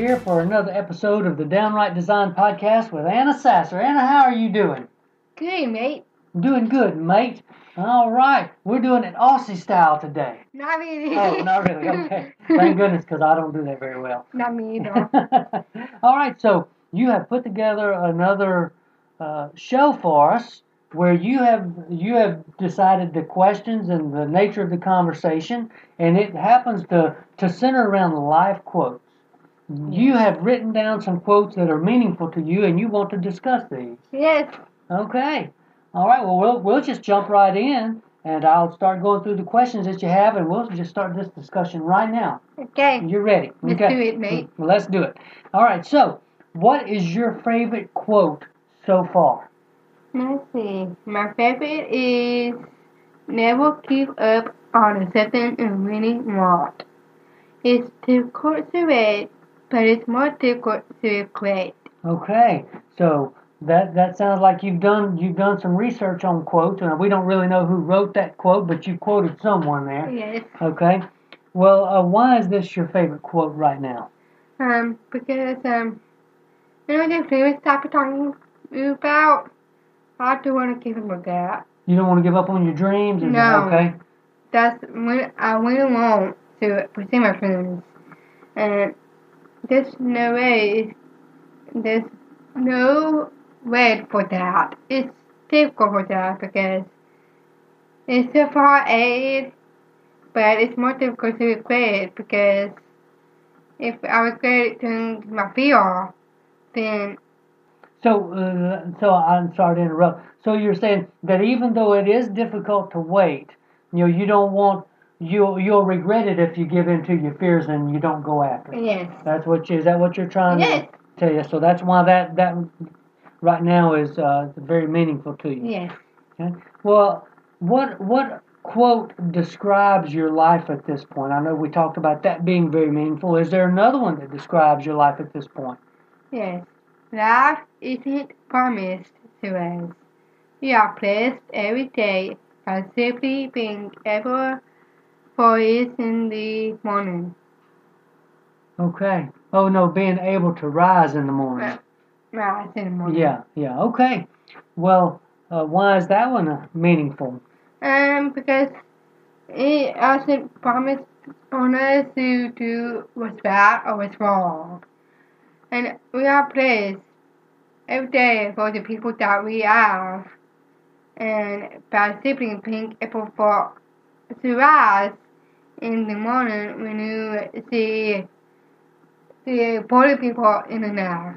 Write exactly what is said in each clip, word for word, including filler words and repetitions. here for another episode of the Downright Design Podcast with Anna Sasser. Anna, how are you doing? Good, mate. Doing good, mate. All right. We're doing it Aussie style today. Not really. Oh, not really. Okay. Thank goodness, because I don't do that very well. Not me either. All right. So you have put together another uh, show for us where you have you have decided the questions and the nature of the conversation, and it happens to, to center around life quotes. You have written down some quotes that are meaningful to you, and you want to discuss these. Yes. Okay. All right. Well, we'll we'll just jump right in, and I'll start going through the questions that you have, and we'll just start this discussion right now. Okay. You're ready. Let's okay. do it, mate. Well, let's do it. All right. So, what is your favorite quote so far? Let's see. My favorite is, never give up on accepting and winning what. It's difficult to read, but it's more difficult to create. Okay, so that that sounds like you've done you've done some research on quotes, and we don't really know who wrote that quote, but you quoted someone there. Yes. Okay. Well, uh, why is this your favorite quote right now? Um, because um, you know the previous topic talking about, I don't want to give up on that. You don't want to give up on your dreams. And no. Okay. That's when I really want to pursue my dreams, and. There's no way, there's no way for that. It's difficult for that because it's so far aid, but it's more difficult to regret because if I regret doing my fear, then... So, uh, so I'm sorry to interrupt. So you're saying that even though it is difficult to wait, you know, you don't want... You'll you'll regret it if you give in to your fears and you don't go after it. Yes. That's what you, is that what you're trying yes. to tell you? So that's why that, that right now is uh, very meaningful to you. Yes. Okay. Well, what what quote describes your life at this point? I know we talked about that being very meaningful. Is there another one that describes your life at this point? Yes. Life isn't promised to us. We are blessed every day by simply being able. For it in the morning. Okay. Oh, no, being able to rise in the morning. Rise in the morning. Yeah, yeah. Okay. Well, uh, why is that one meaningful? Um, because it hasn't promised on us to do what's bad or what's wrong. And we are praised every day for the people that we have. And by simply being able for to rise in the morning when you see the poor people in the night.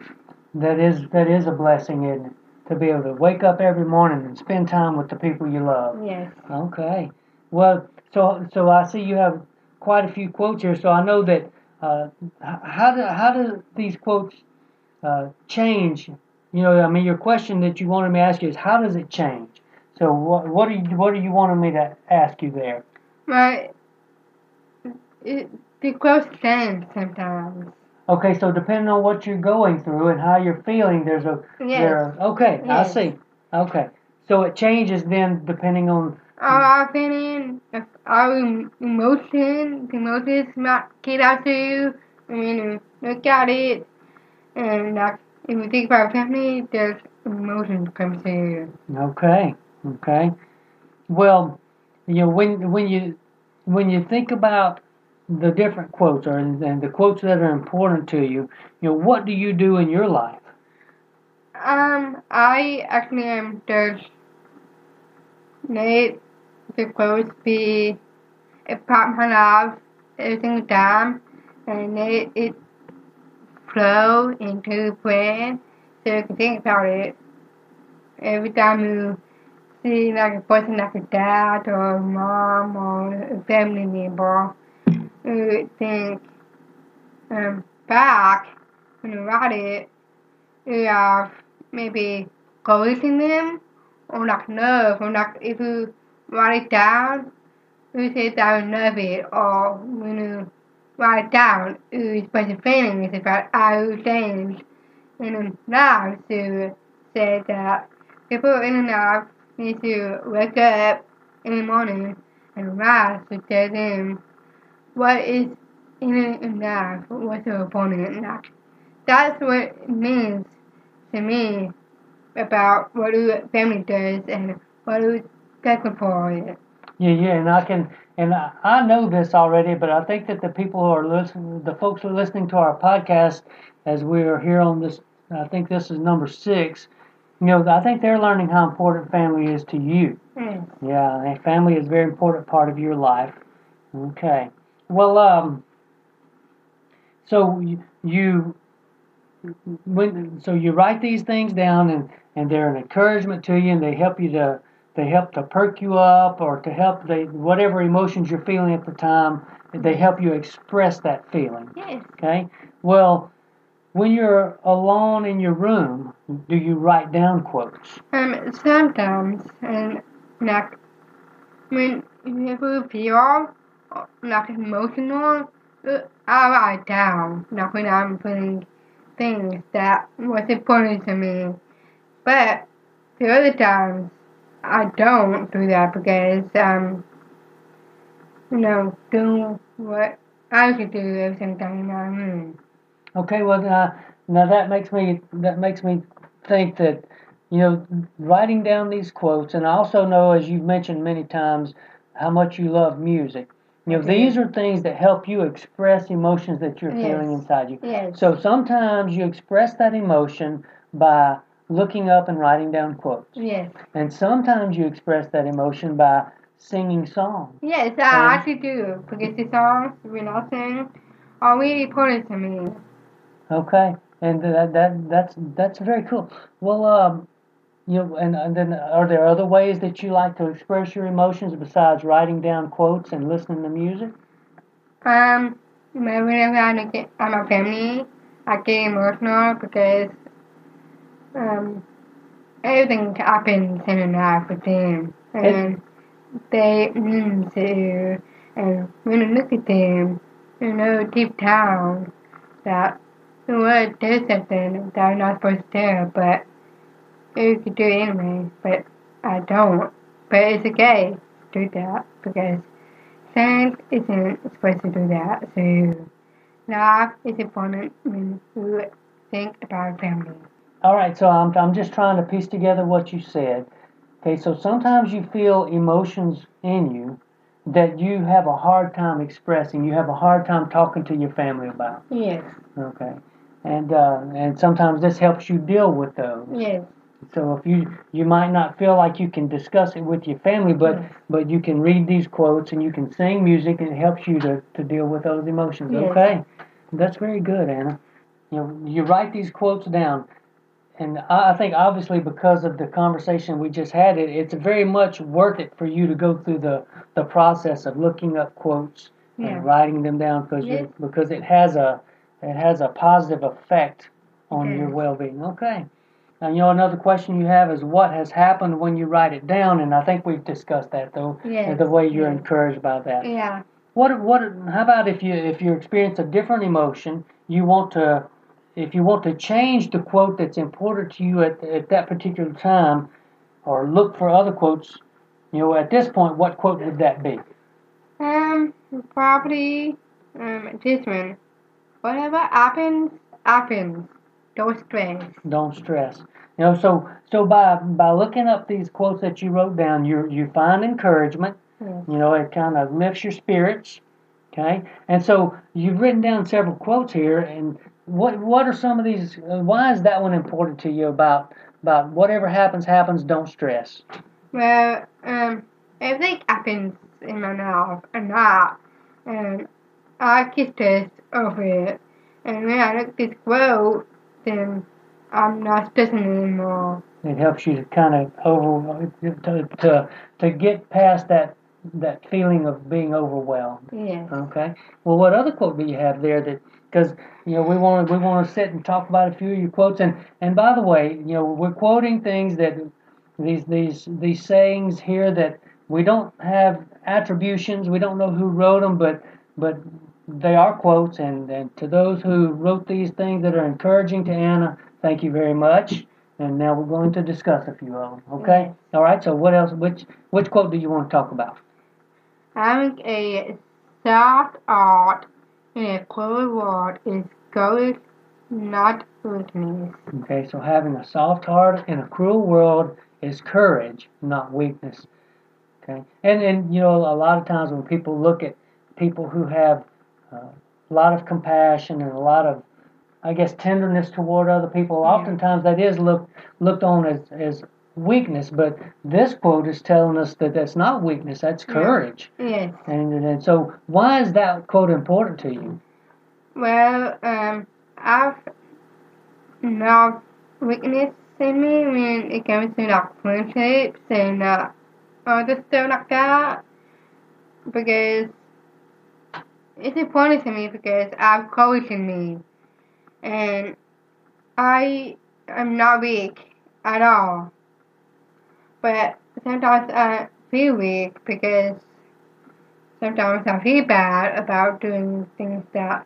That is that is a blessing, isn't it? To be able to wake up every morning and spend time with the people you love. Yes. Okay. Well, so so I see you have quite a few quotes here. So I know that uh, how do how do these quotes uh, change? You know, I mean, your question that you wanted me to ask you is how does it change? So what what do you what are you wanting me to ask you there? My it, the quotes change sometimes. Okay, so depending on what you're going through and how you're feeling, there's a yes. there. Okay, yes. I see. Okay, so it changes then depending on our feeling, our emotion. The emotions might get out to you. I mean, look at it, and like, if you think about family, there's emotions come to you. Okay. Okay, well, you know when when you when you think about the different quotes or and, and the quotes that are important to you, you know what do you do in your life? Um, I actually am just made the quotes be about my life every single time, and let it flow into the brain so you can think about it every time you. See, like a person like a dad or a mom or a family member, you think um, back when you write it, you have maybe goals in them or like love, or like if you write it down, you say that you love it, or when you write it down, you express your feelings about how you change in life to say that people in life need to wake up in the morning and rise to tell them what is in it and back with the opponent. And that, that's what it means to me about what Lou's family does and what Lou's technical is. Yeah, yeah, and I can, and I, I know this already, but I think that the people who are listening, the folks who are listening to our podcast, as we are here on this, I think this is number six. You know, I think they're learning how important family is to you. Mm. Yeah, and family is a very important part of your life. Okay. Well, um, so you, when, so you write these things down, and, and they're an encouragement to you, and they help you to, they help to perk you up, or to help the whatever emotions you're feeling at the time. They help you express that feeling. Yes. Okay. Well, when you're alone in your room, do you write down quotes? Um, sometimes, and like when you feel like emotional, I write down like when I'm feeling things that was important to me. But the other times, I don't do that because, um, you know, do what I could do every single time I'm in. Okay, well, uh, now that makes me that makes me think that, you know, writing down these quotes, and I also know, as you've mentioned many times, how much you love music. You know, mm-hmm. these are things that help you express emotions that you're yes. feeling inside you. Yes. So sometimes you express that emotion by looking up and writing down quotes. Yes. And sometimes you express that emotion by singing songs. Yes, I actually do. Because the songs when I sing are really important to me. Okay. And that that that's that's very cool. Well, um, you know, and, and then are there other ways that you like to express your emotions besides writing down quotes and listening to music? Um, whenever I look at my family, I get emotional because Um, everything happens in and out with them, and it, they mean to, and when you look at them, you know deep down that the world does something that I'm not supposed to do, but you could do it anyway, but I don't. But it's okay to do that, because science isn't supposed to do that, so life is important when you think about family. All right, so I'm I'm just trying to piece together what you said. Okay, so sometimes you feel emotions in you that you have a hard time expressing. You have a hard time talking to your family about. Yes. Okay, and uh, and sometimes this helps you deal with those. Yes. So if you you might not feel like you can discuss it with your family, but yes. but you can read these quotes and you can sing music, and it helps you to, to deal with those emotions. Yes. Okay, that's very good, Anna. You know, you write these quotes down. And I think, obviously, because of the conversation we just had, it, it's very much worth it for you to go through the, the process of looking up quotes yeah. and writing them down, because yes. you, because it has a it has a positive effect on yes. your well-being. Okay. Now, you know, another question you have is what has happened when you write it down, and I think we've discussed that, though, yes. the way you're yes. encouraged by that. Yeah. What what? How about if you if you experience a different emotion, you want to. If you want to change the quote that's important to you at at that particular time, or look for other quotes, you know, at this point, what quote would that be? Um, probably um, this one. Whatever happens, happens. Don't stress. Don't stress. You know, so so by by looking up these quotes that you wrote down, you you find encouragement. Yes. You know, it kind of lifts your spirits. Okay, and so you've written down several quotes here, and. What what are some of these? Why is that one important to you about about whatever happens happens? Don't stress. Well, um, everything happens in my life, and I and I get stressed over it. And when I look this quote, then I'm not stressing anymore. It helps you to kind of over to to, to get past that. That feeling of being overwhelmed. Yes. Okay. Well, what other quote do you have there? That because you know we want to we want to sit and talk about a few of your quotes. And and by the way, you know we're quoting things that these these these sayings here that we don't have attributions. We don't know who wrote them, but but they are quotes. And and to those who wrote these things that are encouraging to Anna, thank you very much. And now we're going to discuss a few of them. Okay. Yes. All right. So what else? Which which quote do you want to talk about? Having a soft heart an acrylic rod is gauze, not weakness. Okay, so having a soft heart in a cruel world is courage, not weakness. Okay, and, and you know, a lot of times when people look at people who have uh, a lot of compassion and a lot of, I guess, tenderness toward other people, yeah. oftentimes that is looked looked on as, as weakness, but this quote is telling us that that's not weakness, that's courage. Yes. And, and, and so why is that quote important to you? Well, um, I've not weakness in me when it comes to like friendships and uh, other stuff like that, because it's important to me because I have courage in me, and I am not weak at all. But sometimes I feel weak because sometimes I feel bad about doing things that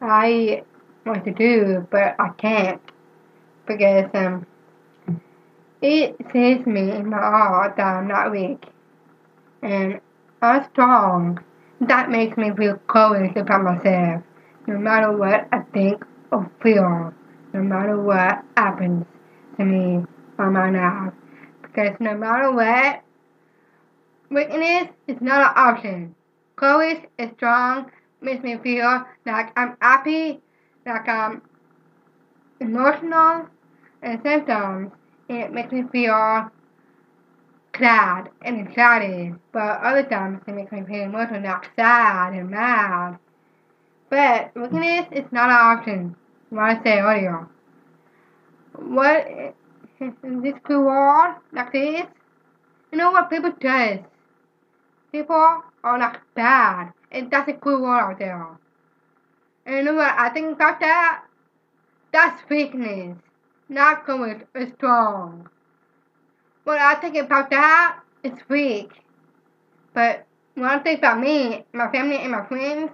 I want to do, but I can't because um, it says me in my heart that I'm not weak and I'm strong. That makes me feel courage about myself, no matter what I think or feel, no matter what happens to me or my life. Because no matter what, weakness is not an option. Courage is strong, makes me feel like I'm happy, like I'm emotional, and sometimes it makes me feel glad and excited. But other times it makes me feel emotional, like sad and mad. But weakness is not an option, what I said earlier. What... In this cool world, like this, you know what people do? People are like bad, and that's a cool world out there. And you know what I think about that? That's weakness, not courage or strong. What I think about that is weak. But when I think about me, my family, and my friends,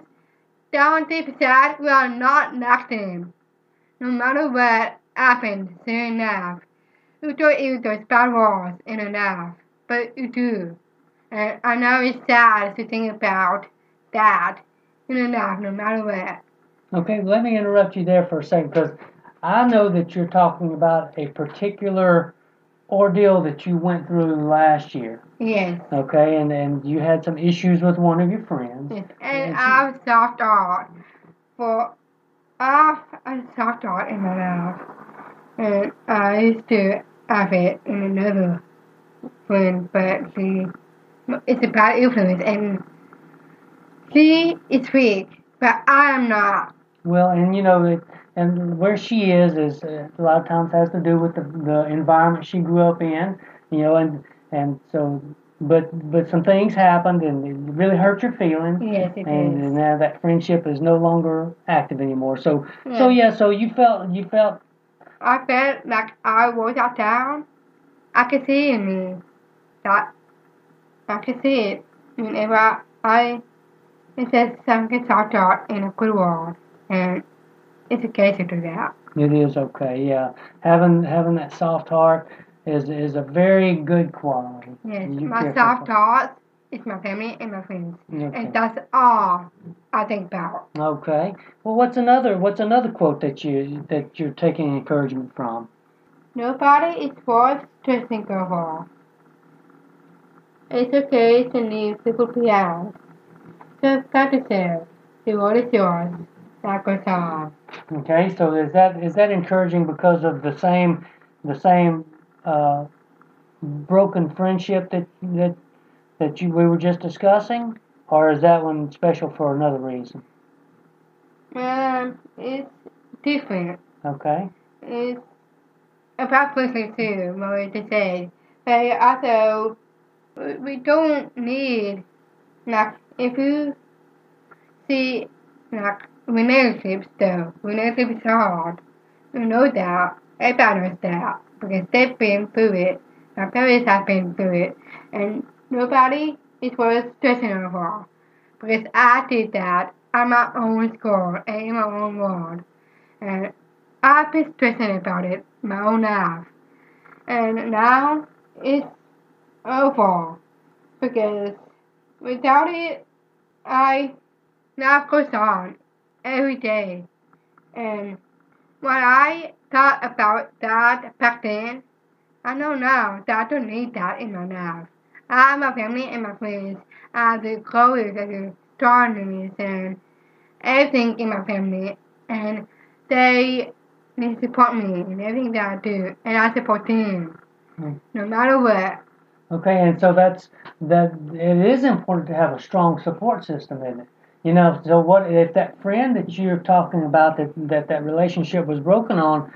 down deep inside, we are not like them. No matter what happens soon enough. You don't use those bad words in a life, but you do. And I know it's sad to think about that in a life, no matter what. Okay, let me interrupt you there for a second, because I know that you're talking about a particular ordeal that you went through last year. Yes. Okay, and, and you had some issues with one of your friends. Yes, and, and I've soft art. For I've soft art in my life. And I used to have it in another friend, but she, it's a bad influence, and she is weak, but I am not. Well, and you know, and where she is is a lot of times has to do with the, the environment she grew up in, you know, and and so, but but some things happened, and it really hurt your feelings. Yes, it and, is. And now that friendship is no longer active anymore. So, yes. so yeah, so you felt you felt. I felt like I was out down. I could see in me that I could see it whenever I it says something out out in a good world, and it's okay to do that. It is okay, yeah. Having having that soft heart is is a very good quality. Yes, my soft heart is my family and my friends, okay. And that's all I think about. Okay. Well, what's another what's another quote that you that you're taking encouragement from? Nobody is forced to think of all. It's okay to leave people behind. Just cut yourself. The world is yours. That goes on. Okay. So is that is that encouraging because of the same the same uh, broken friendship that that that you we were just discussing? Or is that one special for another reason? Um, it's different. Okay. It's about personally too, more to say. But also, we don't need, like, if you see, like, relationships, though, relationships are hard. You know that. Everybody knows that. Because they've been through it. My parents have been through it. And nobody... It was stressing over because I did that at my own school and in my own world, and I've been stressing about it my own life, and now it's over because without it I Now goes on every day. And when I thought about that back then, I know now that I don't need that in my life. I have my family and my friends. I have the colors and the astronomers and everything in my family. And they, they support me in everything that I do. And I support them. Mm. No matter what. Okay, and so that's, that. It is important to have a strong support system, isn't it? You know, so what if that friend that you're talking about that, that that relationship was broken on,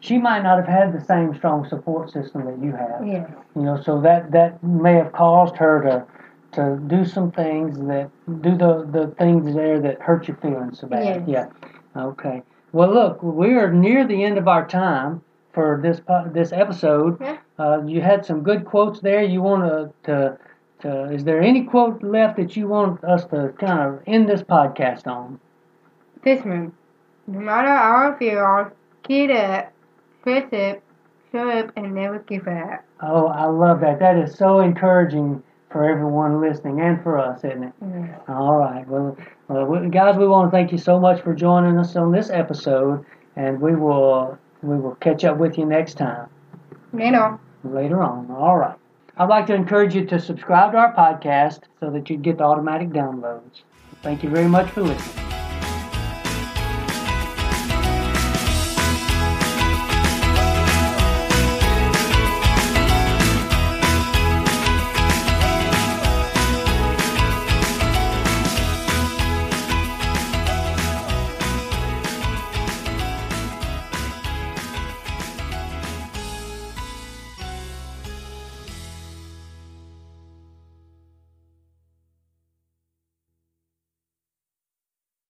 she might not have had the same strong support system that you have. Yeah. You know, so that, that may have caused her to to do some things that do the the things there that hurt your feelings so bad. Yes. Yeah. Okay. Well, look, we are near the end of our time for this this episode. Yeah. Uh, you had some good quotes there. You want to. to Uh, is there any quote left that you want us to kind of end this podcast on? This one. No matter our fears, get up, press up, show up, and never give up. Oh, I love that. That is so encouraging for everyone listening and for us, isn't it? Yeah. All right. Well, well, guys, we want to thank you so much for joining us on this episode, and we will we will catch up with you next time. Later. Later on. All right. I'd like to encourage you to subscribe to our podcast so that you get the automatic downloads. Thank you very much for listening.